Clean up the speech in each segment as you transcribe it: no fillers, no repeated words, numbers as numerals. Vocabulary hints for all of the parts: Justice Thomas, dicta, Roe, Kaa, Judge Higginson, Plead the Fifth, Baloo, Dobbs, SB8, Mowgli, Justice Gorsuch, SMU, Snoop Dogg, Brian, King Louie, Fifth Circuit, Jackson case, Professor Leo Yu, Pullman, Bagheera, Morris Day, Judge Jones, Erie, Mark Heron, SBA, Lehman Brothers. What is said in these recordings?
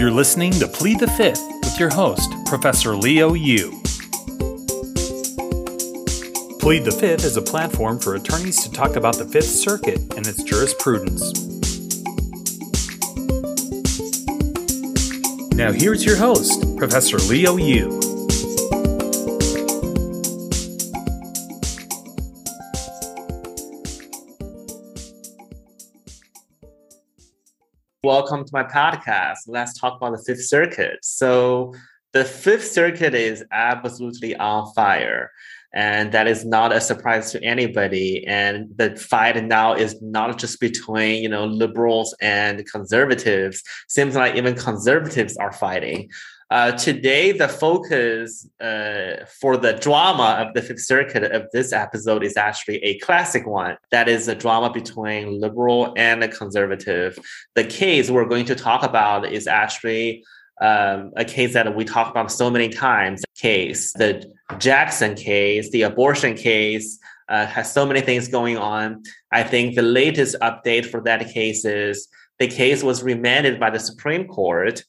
You're listening to Plead the Fifth with your host, Professor Leo Yu. Plead the Fifth is a platform for attorneys to talk about the Fifth Circuit and its jurisprudence. Now here's your host, Professor Leo Yu. Welcome to my podcast. Let's talk about the Fifth Circuit. So the Fifth Circuit is absolutely on fire. And that is not a surprise to anybody. And the fight now is not just between, liberals and conservatives. Seems like even conservatives are fighting. Today, the focus for the drama of the Fifth Circuit of this episode is actually a classic one. That is a drama between liberal and a conservative. The case we're going to talk about is actually a case that we talked about so many times. The Jackson case, the abortion case, has so many things going on. I think the latest update for that case is the case was remanded by the Supreme Court.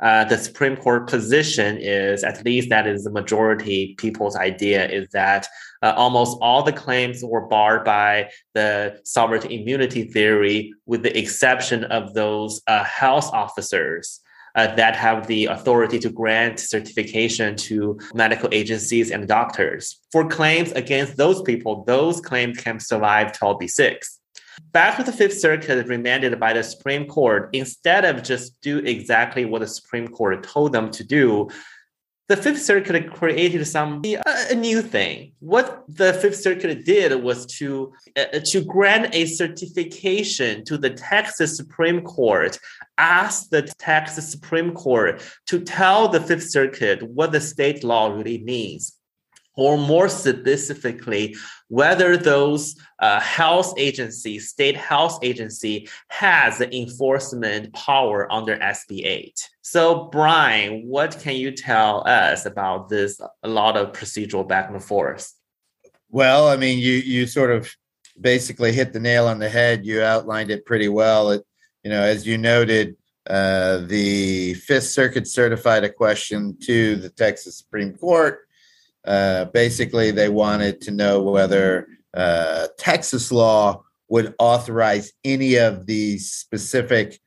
The Supreme Court position is, at least that is the majority people's idea, is that almost all the claims were barred by the sovereign immunity theory, with the exception of those health officers that have the authority to grant certification to medical agencies and doctors. For claims against those people, those claims can survive 12b-6. Back to the Fifth Circuit, remanded by the Supreme Court, instead of just do exactly what the Supreme Court told them to do, the Fifth Circuit created a new thing. What the Fifth Circuit did was to grant a certification to the Texas Supreme Court, ask the Texas Supreme Court to tell the Fifth Circuit what the state law really means, or more specifically, whether those health agency, state health agency, has the enforcement power under SB8. So, Brian, what can you tell us about this? A lot of procedural back and forth. Well, I mean, you sort of basically hit the nail on the head. You outlined it pretty well. As you noted, the Fifth Circuit certified a question to the Texas Supreme Court. Basically, they wanted to know whether Texas law would authorize any of these specific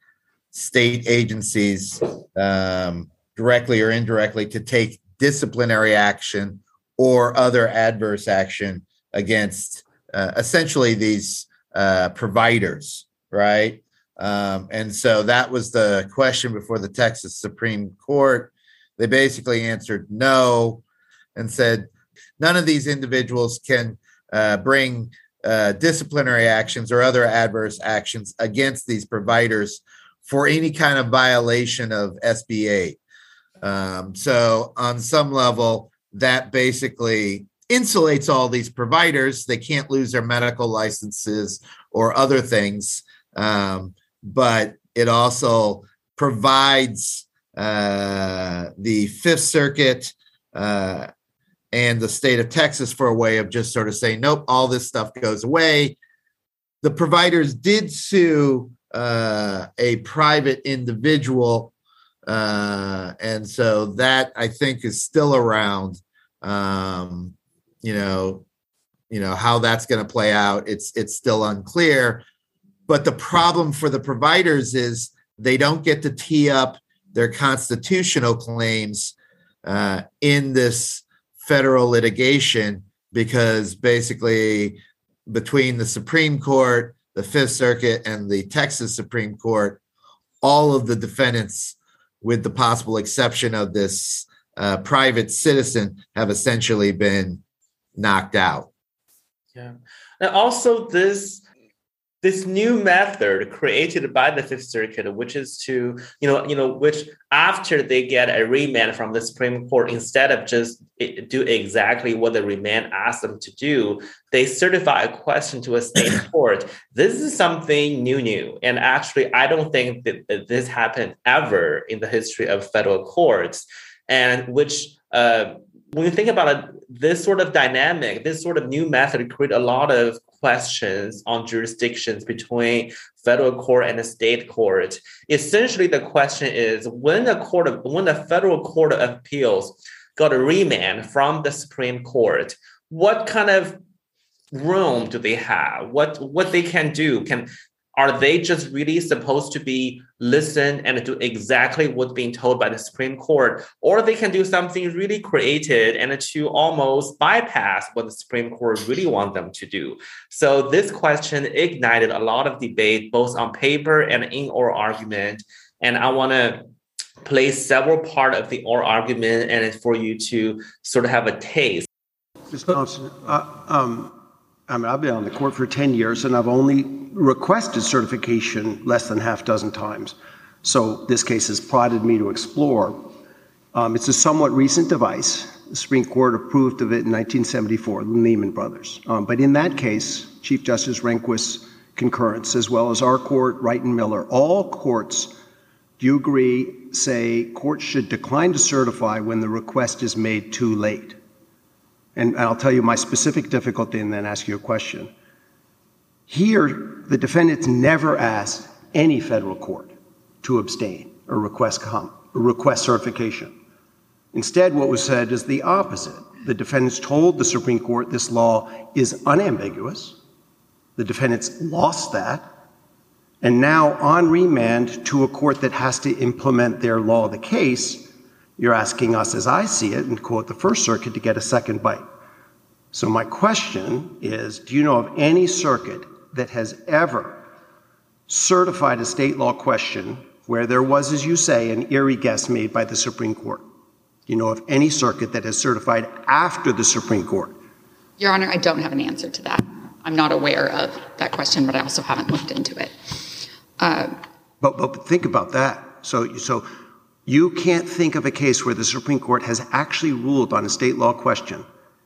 state agencies directly or indirectly to take disciplinary action or other adverse action against essentially these providers, right? And so that was the question before the Texas Supreme Court. They basically answered no, and said none of these individuals can bring disciplinary actions or other adverse actions against these providers for any kind of violation of SB8. So on some level, that basically insulates all these providers. They can't lose their medical licenses or other things, but it also provides the Fifth Circuit and the state of Texas for a way of just sort of saying, nope, all this stuff goes away. The providers did sue a private individual. And so that, I think, is still around. How that's going to play out, it's still unclear. But the problem for the providers is they don't get to tee up their constitutional claims in this federal litigation, because basically between the Supreme Court, the Fifth Circuit, and the Texas Supreme Court, all of the defendants, with the possible exception of this private citizen, have essentially been knocked out. Yeah. And also this new method created by the Fifth Circuit, which is to, which after they get a remand from the Supreme Court, instead of just do exactly what the remand asked them to do, they certify a question to a state court. This is something new. And actually, I don't think that this happened ever in the history of federal courts, and which when you think about it, this sort of dynamic, this sort of new method create a lot of questions on jurisdictions between federal court and the state court. Essentially, the question is when the federal court of appeals got a remand from the Supreme Court, what kind of room do they have? What they can do? Are they just really supposed to be listened and do exactly what's being told by the Supreme Court? Or they can do something really creative and to almost bypass what the Supreme Court really wants them to do. So this question ignited a lot of debate, both on paper and in oral argument. And I want to play several parts of the oral argument and it's for you to sort of have a taste. Ms. Thompson, I've been on the court for 10 years and I've only requested certification less than half dozen times. So this case has prodded me to explore. It's a somewhat recent device. The Supreme Court approved of it in 1974, the Lehman Brothers. But in that case, Chief Justice Rehnquist's concurrence, as well as our court, Wright and Miller, all courts, do you agree, say courts should decline to certify when the request is made too late? And I'll tell you my specific difficulty and then ask you a question. Here, the defendants never asked any federal court to abstain or request certification. Instead, what was said is the opposite. The defendants told the Supreme Court this law is unambiguous. The defendants lost that. And now on remand to a court that has to implement their law of the case, you're asking us, as I see it, and quote the First Circuit, to get a second bite. So my question is, do you know of any circuit that has ever certified a state law question where there was, as you say, an eerie guess made by the Supreme Court? Do you know of any circuit that has certified after the Supreme Court? Your Honor, I don't have an answer to that. I'm not aware of that question, but I also haven't looked into it. But think about that. So you can't think of a case where the Supreme Court has actually ruled on a state law question,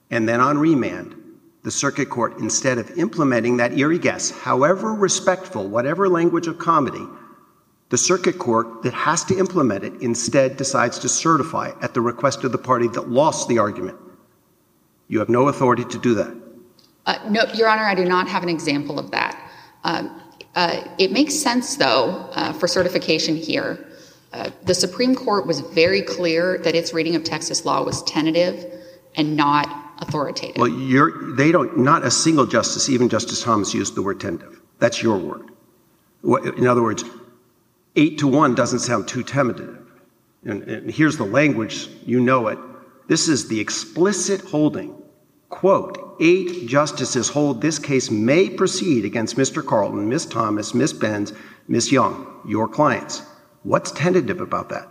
and then on remand, the circuit court, instead of implementing that eerie guess, however respectful, whatever language of comedy, the circuit court that has to implement it instead decides to certify at the request of the party that lost the argument. You have no authority to do that. No, Your Honor, I do not have an example of that. It makes sense, though, for certification here. The Supreme Court was very clear that its reading of Texas law was tentative and not authoritative. Well, not a single justice, even Justice Thomas, used the word tentative. That's your word. In other words, 8-1 doesn't sound too tentative. And here's the language, you know it. This is the explicit holding. Quote, 8 justices hold this case may proceed against Mr. Carlton, Ms. Thomas, Ms. Benz, Ms. Young, your clients. What's tentative about that?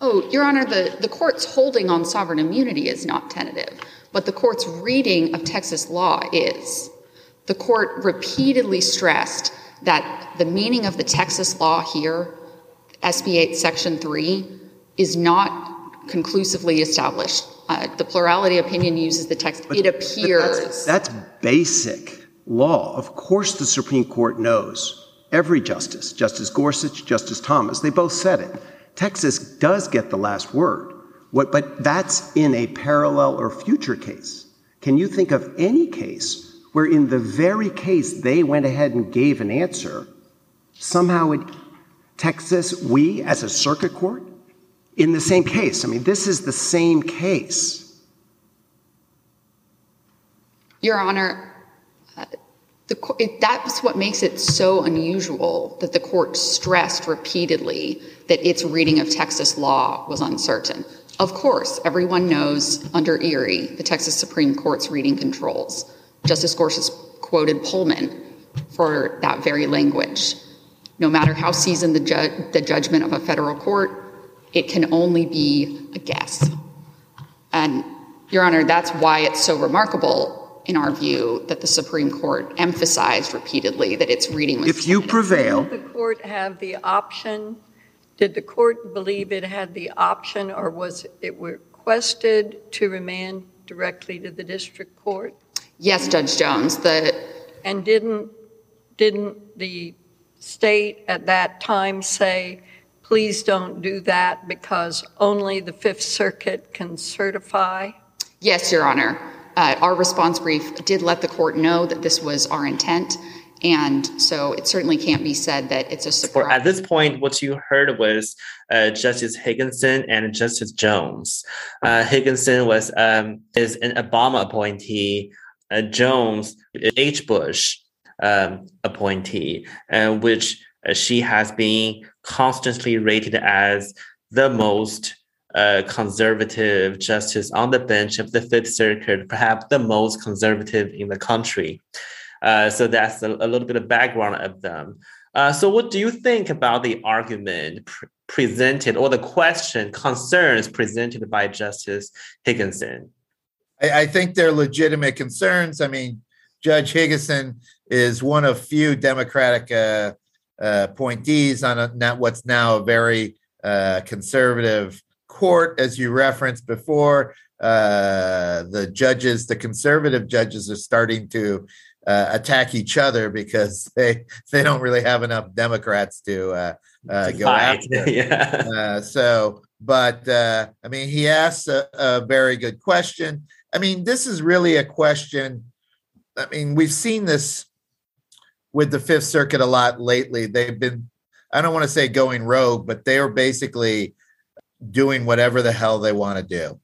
Oh, Your Honor, the court's holding on sovereign immunity is not tentative, but the court's reading of Texas law is. The court repeatedly stressed that the meaning of the Texas law here, SB8 Section 3, is not conclusively established. The plurality opinion uses the text, but, it appears. That's basic law. Of course the Supreme Court knows. Every justice, Justice Gorsuch, Justice Thomas, they both said it. Texas does get the last word, but that's in a parallel or future case. Can you think of any case where in the very case they went ahead and gave an answer, somehow Texas, we as a circuit court, in the same case? I mean, this is the same case. Your Honor, that's what makes it so unusual that the court stressed repeatedly that its reading of Texas law was uncertain. Of course, everyone knows under Erie, the Texas Supreme Court's reading controls. Justice Gorsuch quoted Pullman for that very language. No matter how seasoned the judgment of a federal court, it can only be a guess. And, Your Honor, that's why it's so remarkable in our view, that the Supreme Court emphasized repeatedly that its reading was. If you prevail. Did the court have the option? Did the court believe it had the option, or was it requested to remand directly to the district court? Yes, Judge Jones. And didn't the state at that time say, please don't do that because only the Fifth Circuit can certify? Yes, Your Honor. Our response brief did let the court know that this was our intent, and so it certainly can't be said that it's a surprise. At this point, what you heard was Justice Higginson and Justice Jones. Higginson is an Obama appointee. Jones is H. Bush appointee, which she has been constantly rated as the most conservative justice on the bench of the Fifth Circuit, perhaps the most conservative in the country. So that's a little bit of background of them. So what do you think about the argument presented or the concerns presented by Justice Higginson? I think they're legitimate concerns. I mean, Judge Higginson is one of few Democratic appointees on what's now a very conservative court, as you referenced before. The conservative judges are starting to attack each other because they don't really have enough Democrats to go after. Yeah. I mean, he asks a very good question. I mean, this is really a question. I mean, we've seen this with the Fifth Circuit a lot lately. They've been, I don't want to say going rogue, but they are basically doing whatever the hell they want to do,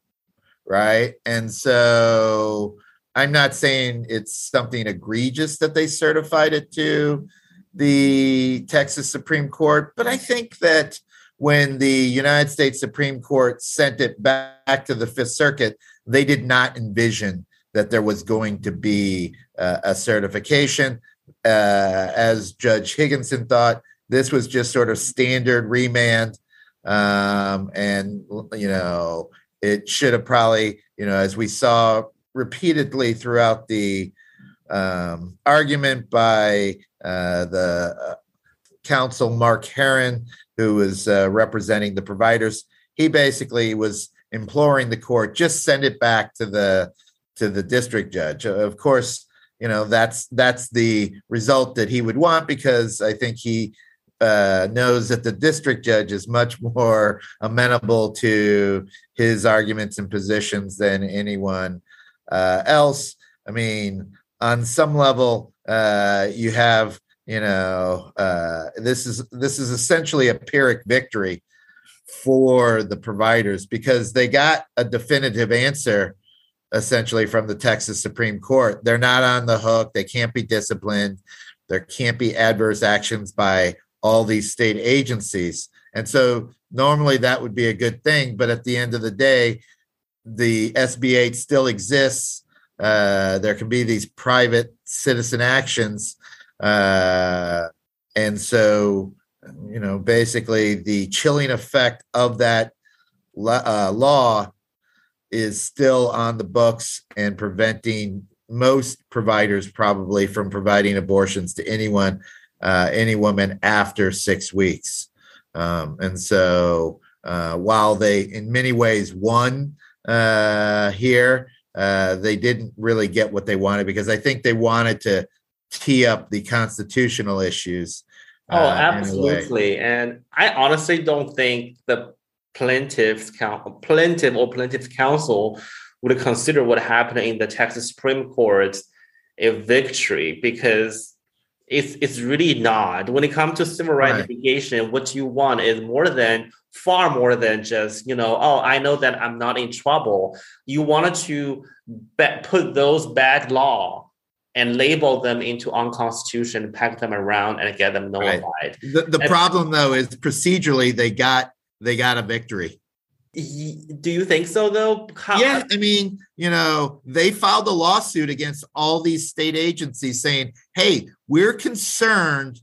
right? And so I'm not saying it's something egregious that they certified it to the Texas Supreme Court, but I think that when the United States Supreme Court sent it back to the Fifth Circuit, they did not envision that there was going to be a certification. As Judge Higginson thought, this was just sort of standard remand. And, you know, it should have probably, you know, as we saw repeatedly throughout the argument by the counsel, Mark Heron, who was representing the providers, he basically was imploring the court, just send it back to the district judge. Of course, you know, that's the result that he would want, because I think he knows that the district judge is much more amenable to his arguments and positions than anyone else. I mean, on some level, you have, you know, this is essentially a Pyrrhic victory for the providers, because they got a definitive answer essentially from the Texas Supreme Court. They're not on the hook. They can't be disciplined. There can't be adverse actions by all these state agencies. And so normally that would be a good thing. But at the end of the day, the SB8 still exists. There can be these private citizen actions. And so, you know, basically the chilling effect of that law is still on the books and preventing most providers probably from providing abortions to anyone, any woman after 6 weeks. And so while they in many ways won here, they didn't really get what they wanted, because I think they wanted to tee up the constitutional issues. Oh, absolutely. And I honestly don't think the plaintiff's counsel would consider what happened in the Texas Supreme Court a victory, because it's really not. When it comes to civil rights litigation, what you want is far more than just, you know, oh, I know that I'm not in trouble. You wanted to put those bad law and label them into unconstitution, pack them around, and get them nullified. Right. The problem, though, is procedurally they got a victory. Do you think so, though? Yeah, I mean, you know, they filed a lawsuit against all these state agencies saying, hey, we're concerned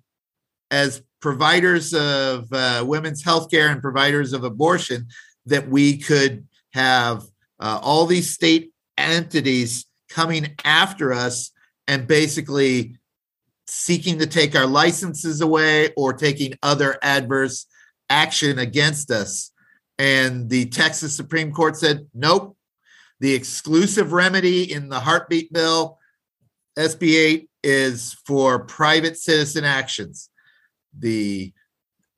as providers of women's health care and providers of abortion that we could have all these state entities coming after us and basically seeking to take our licenses away or taking other adverse action against us. And the Texas Supreme Court said, nope, the exclusive remedy in the heartbeat bill, SB 8, is for private citizen actions. The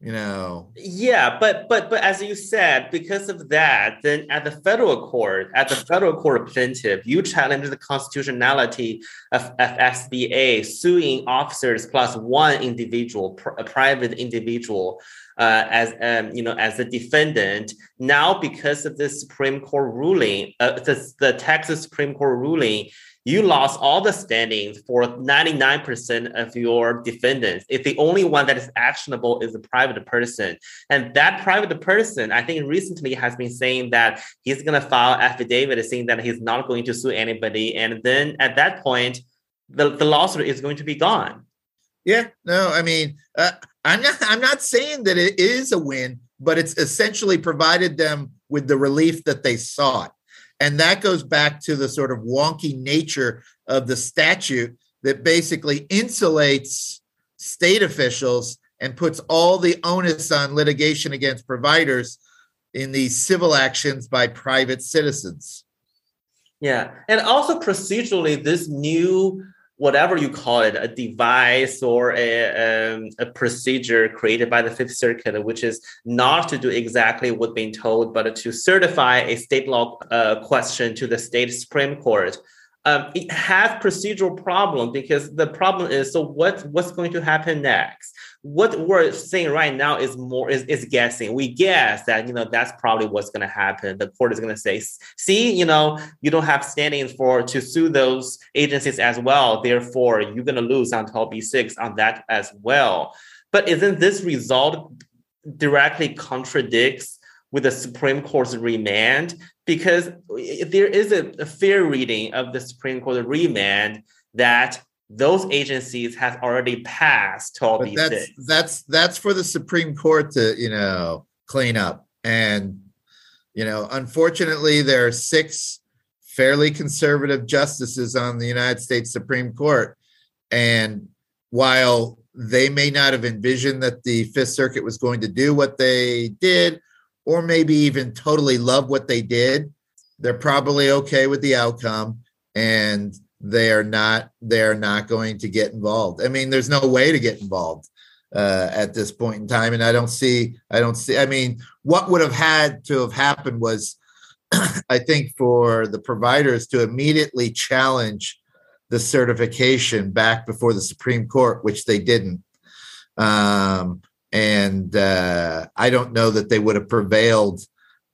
you know. Yeah, but as you said, because of that, then at the federal court plaintiff, you challenge the constitutionality of SBA suing officers plus one individual, a private individual, as a defendant. Now, because of the Supreme Court ruling, the Texas Supreme Court ruling, you lost all the standings for 99% of your defendants. If the only one that is actionable is a private person, and that private person, I think recently has been saying that he's going to file affidavit saying that he's not going to sue anybody. And then at that point, the lawsuit is going to be gone. Yeah, no, I mean, I'm not saying that it is a win, but it's essentially provided them with the relief that they sought. And that goes back to the sort of wonky nature of the statute that basically insulates state officials and puts all the onus on litigation against providers in these civil actions by private citizens. Yeah. And also procedurally, this new, whatever you call it, a device or a procedure created by the Fifth Circuit, which is not to do exactly what's been told, but to certify a state law question to the state Supreme Court. It has procedural problem, because the problem is, so what's going to happen next? What we're saying right now is guessing. We guess that, that's probably what's going to happen. The court is going to say, see, you don't have standings to sue those agencies as well. Therefore, you're going to lose on 12B6 on that as well. But isn't this result directly contradicts with the Supreme Court's remand? Because there is a fair reading of the Supreme Court remand that those agencies have already passed 12B6. That's for the Supreme Court to, clean up. And, unfortunately, there are 6 fairly conservative justices on the United States Supreme Court. And while they may not have envisioned that the Fifth Circuit was going to do what they did, or maybe even totally love what they did, they're probably okay with the outcome, and they are not going to get involved. I mean, there's no way to get involved at this point in time, and I don't see. I mean, what would have had to have happened was, I think, for the providers to immediately challenge the certification back before the Supreme Court, which they didn't. And I don't know that they would have prevailed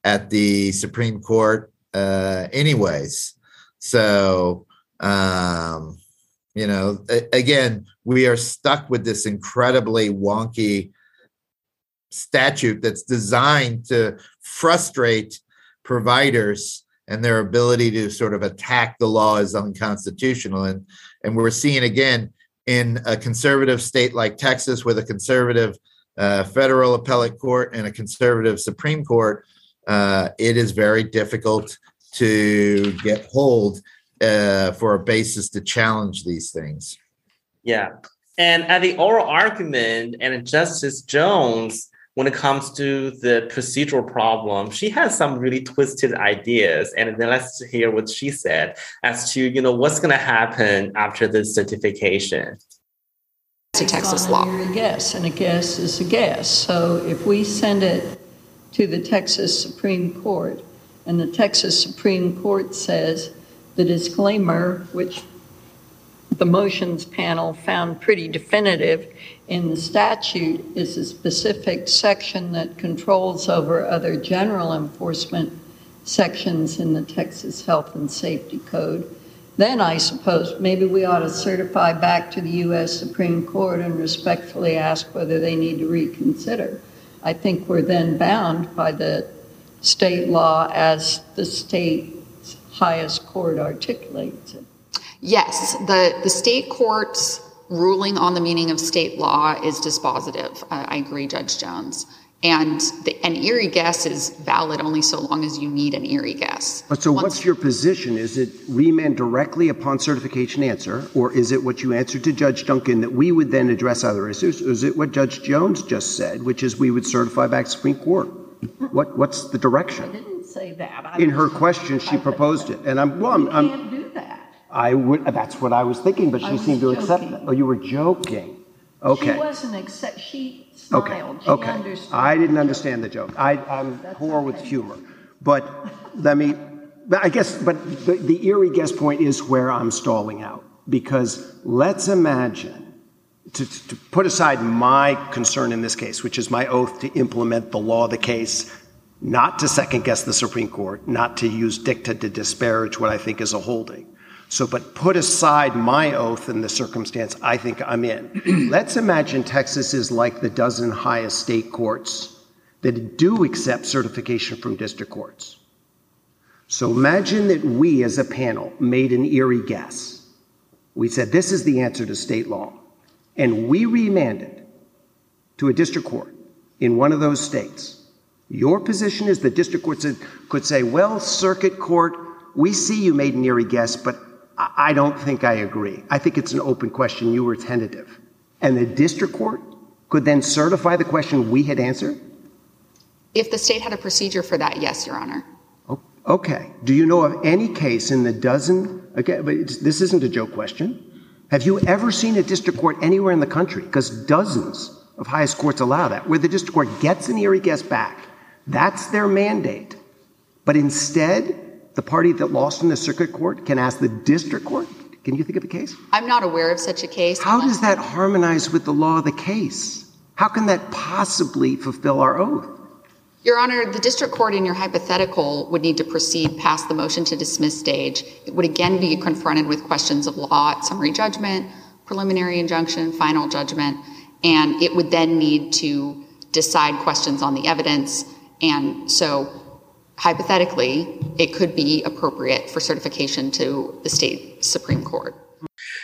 at the Supreme Court anyways. So, again, we are stuck with this incredibly wonky statute that's designed to frustrate providers and their ability to sort of attack the law as unconstitutional. And we're seeing, again, in a conservative state like Texas with a conservative federal appellate court and a conservative Supreme Court, it is very difficult to get hold for a basis to challenge these things. Yeah. And at the oral argument, and Justice Jones, when it comes to the procedural problem, she has some really twisted ideas. And then let's hear what she said as to, what's going to happen after the certification. To Texas law. A guess, and a guess is a guess. So if we send it to the Texas Supreme Court, and the Texas Supreme Court says the disclaimer, which the motions panel found pretty definitive in the statute, is a specific section that controls over other general enforcement sections in the Texas Health and Safety Code, then I suppose maybe we ought to certify back to the U.S. Supreme Court and respectfully ask whether they need to reconsider. I think we're then bound by the state law as the state's highest court articulates it. Yes, the state court's ruling on the meaning of state law is dispositive. I agree, Judge Jones. And an Erie guess is valid only so long as you need an Erie guess. So what's your position? Is it remand directly upon certification answer, or is it what you answered to Judge Duncan that we would then address other issues? Is it what Judge Jones just said, which is we would certify back to Supreme Court? What's the direction? I didn't say that. In her question, she proposed it. And I can't do that. That's what I was thinking, but she seemed to accept that. Oh, you were joking. Okay. She wasn't accept. She smiled. Okay. She understood. I didn't understand the joke. I'm poor with humor, but let me. I guess. But the Erie guess point is where I'm stalling out, because let's imagine. To put aside my concern in this case, which is my oath to implement the law of the case, not to second-guess the Supreme Court, not to use dicta to disparage what I think is a holding. So, but put aside my oath and the circumstance I think I'm in. Let's imagine Texas is like the dozen highest state courts that do accept certification from district courts. So imagine that we as a panel made an Erie guess. We said, this is the answer to state law. And we remanded to a district court in one of those states. Your position is the district court could say, well, circuit court, we see you made an Erie guess, but I don't think I agree. I think it's an open question. You were tentative. And the district court could then certify the question we had answered? If the state had a procedure for that, yes, Your Honor. Okay. Do you know of any case in the dozen? Okay, but this isn't a joke question. Have you ever seen a district court anywhere in the country, because dozens of highest courts allow that, where the district court gets an Erie guess back? That's their mandate. But instead, the party that lost in the circuit court can ask the district court, can you think of a case? I'm not aware of such a case. How does that harmonize with the law of the case? How can that possibly fulfill our oath? Your Honor, the district court in your hypothetical would need to proceed past the motion to dismiss stage. It would again be confronted with questions of law at summary judgment, preliminary injunction, final judgment, and it would then need to decide questions on the evidence. And so, hypothetically, it could be appropriate for certification to the state Supreme Court.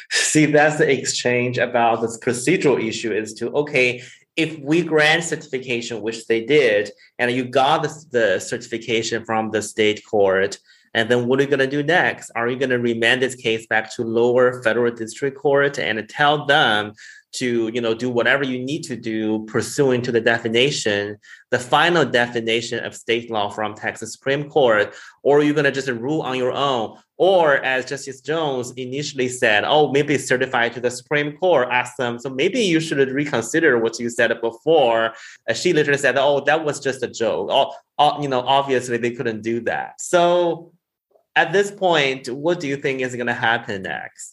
See, that's the exchange about this procedural issue is to, okay, if we grant certification, which they did, and you got the certification from the state court, and then what are you going to do next? Are you going to remand this case back to lower federal district court and tell them to, you know, do whatever you need to do pursuant to the definition, the final definition of state law from Texas Supreme Court, or you're going to just rule on your own? Or as Justice Jones initially said, oh, maybe certify to the Supreme Court, ask them, so maybe you should reconsider what you said before. She literally said, oh, that was just a joke. Oh, you know, obviously they couldn't do that. So at this point, what do you think is going to happen next?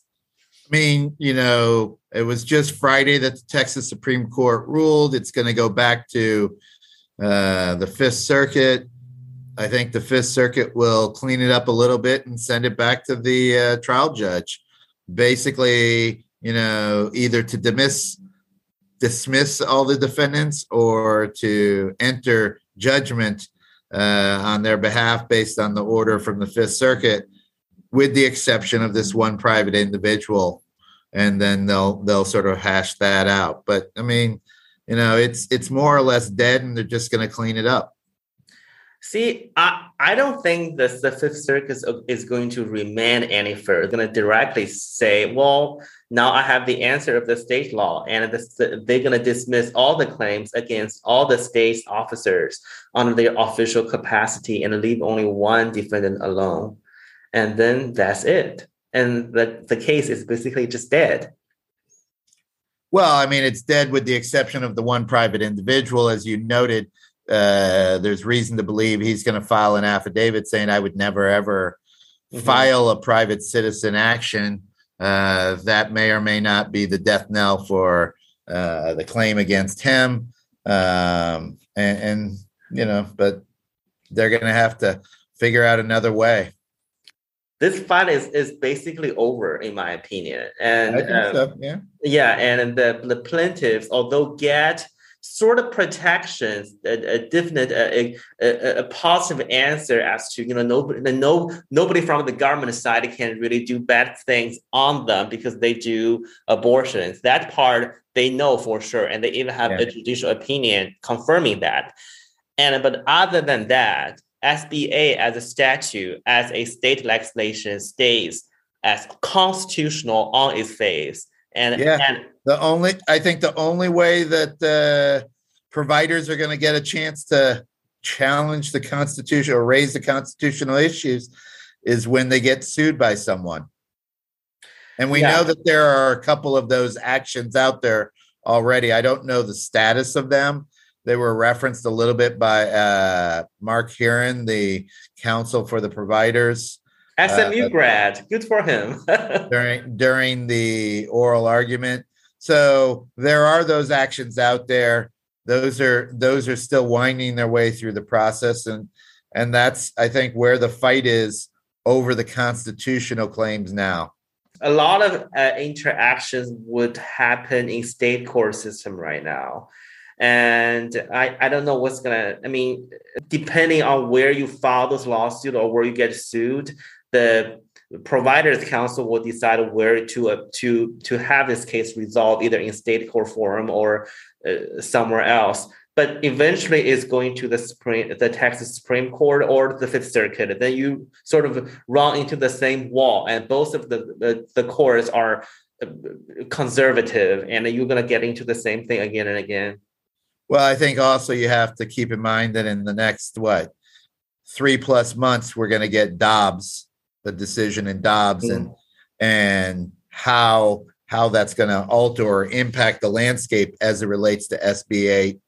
I mean, you know, it was just Friday that the Texas Supreme Court ruled. It's going to go back to the Fifth Circuit. I think the Fifth Circuit will clean it up a little bit and send it back to the trial judge. Basically, you know, either to dismiss all the defendants or to enter judgment on their behalf based on the order from the Fifth Circuit, with the exception of this one private individual. And then they'll sort of hash that out. But I mean, you know, it's more or less dead, and they're just going to clean it up. See, I don't think the Fifth Circuit is going to remand any further. They're going to directly say, well, now I have the answer of the state law, and they're going to dismiss all the claims against all the state's officers under their official capacity and leave only one defendant alone. And then that's it. And the case is basically just dead. Well, I mean, it's dead with the exception of the one private individual. As you noted, there's reason to believe he's going to file an affidavit saying, I would never, ever file a private citizen action. That may or may not be the death knell for the claim against him. And, you know, but they're going to have to figure out another way. This fight is basically over, in my opinion. And I think so, yeah. Yeah, and the plaintiffs, although get sort of protections, a positive answer as to, you know, nobody from the government side can really do bad things on them because they do abortions. That part they know for sure, and they even have a judicial opinion confirming that. And but other than that, SBA as a statute, as a state legislation, stays as constitutional on its face. And I think the only way that providers are going to get a chance to challenge the Constitution or raise the constitutional issues is when they get sued by someone. And we know that there are a couple of those actions out there already. I don't know the status of them. They were referenced a little bit by Mark Heron, the counsel for the providers. SMU grad. Good for him. during the oral argument. So there are those actions out there. Those are still winding their way through the process. And that's, I think, where the fight is over the constitutional claims now. A lot of interactions would happen in state court system right now. And I don't know what's going to, I mean, depending on where you file this lawsuit or where you get sued, the provider's counsel will decide where to have this case resolved, either in state court forum or somewhere else. But eventually it's going to the Texas Supreme Court or the Fifth Circuit. And then you sort of run into the same wall, and both of the courts are conservative, and you're going to get into the same thing again and again. Well, I think also you have to keep in mind that in the next, 3+ months, we're going to get Dobbs, the decision in Dobbs, and how that's going to alter or impact the landscape as it relates to SB8.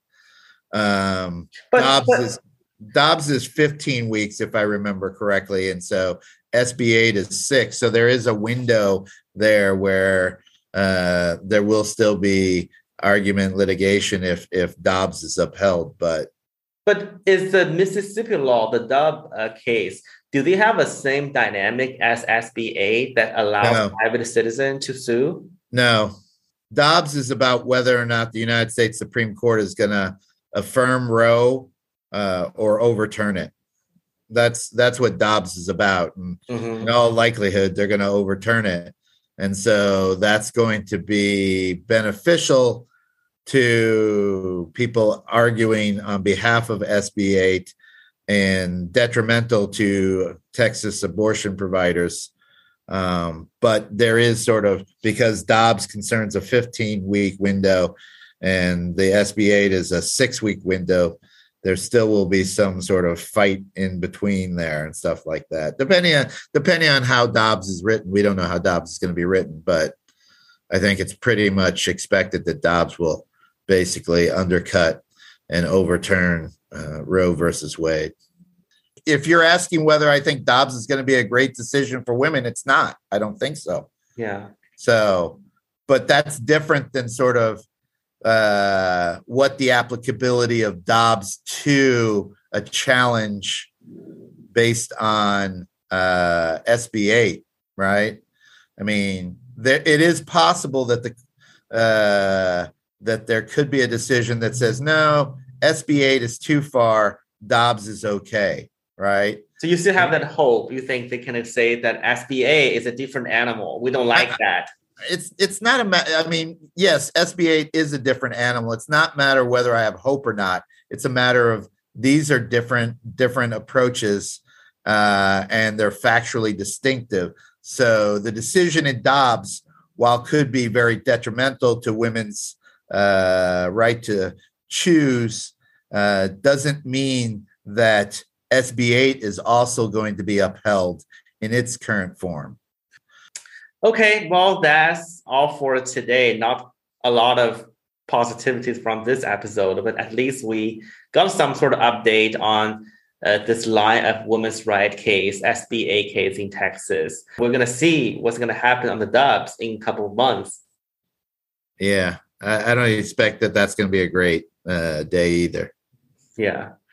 Dobbs is 15 weeks, if I remember correctly. And so SB8 is 6. So there is a window there where there will still be argument litigation if Dobbs is upheld. But is the Mississippi law, the Dobbs case, do they have the same dynamic as SB8 that allows private citizen to sue? No. Dobbs is about whether or not the United States Supreme Court is going to affirm Roe or overturn it. That's what Dobbs is about. And in all likelihood, they're going to overturn it. And so that's going to be beneficial to people arguing on behalf of SB8 and detrimental to Texas abortion providers. But there is sort of, because Dobbs concerns a 15-week window, and the SB8 is a 6-week window, there still will be some sort of fight in between there and stuff like that. Depending on how Dobbs is written, we don't know how Dobbs is going to be written, but I think it's pretty much expected that Dobbs will basically undercut and overturn Roe versus Wade. If you're asking whether I think Dobbs is going to be a great decision for women, it's not. I don't think so. Yeah. So, but that's different than sort of what the applicability of Dobbs to a challenge based on SB8, right? I mean, it is possible that that there could be a decision that says, no, SB8 is too far, Dobbs is okay, right? So you still have that hope. You think they can say that SBA is a different animal. We don't like that. It's not a, I mean, yes, SB8 is a different animal. It's not matter whether I have hope or not. It's a matter of these are different approaches and they're factually distinctive. So the decision in Dobbs, while could be very detrimental to women's right to choose, doesn't mean that SB8 is also going to be upheld in its current form. Okay, well, that's all for today. Not a lot of positivity from this episode, but at least we got some sort of update on this line of women's rights case, SBA case in Texas. We're going to see what's going to happen on the Dobbs in a couple of months. Yeah, I don't expect that's going to be a great day either. Yeah.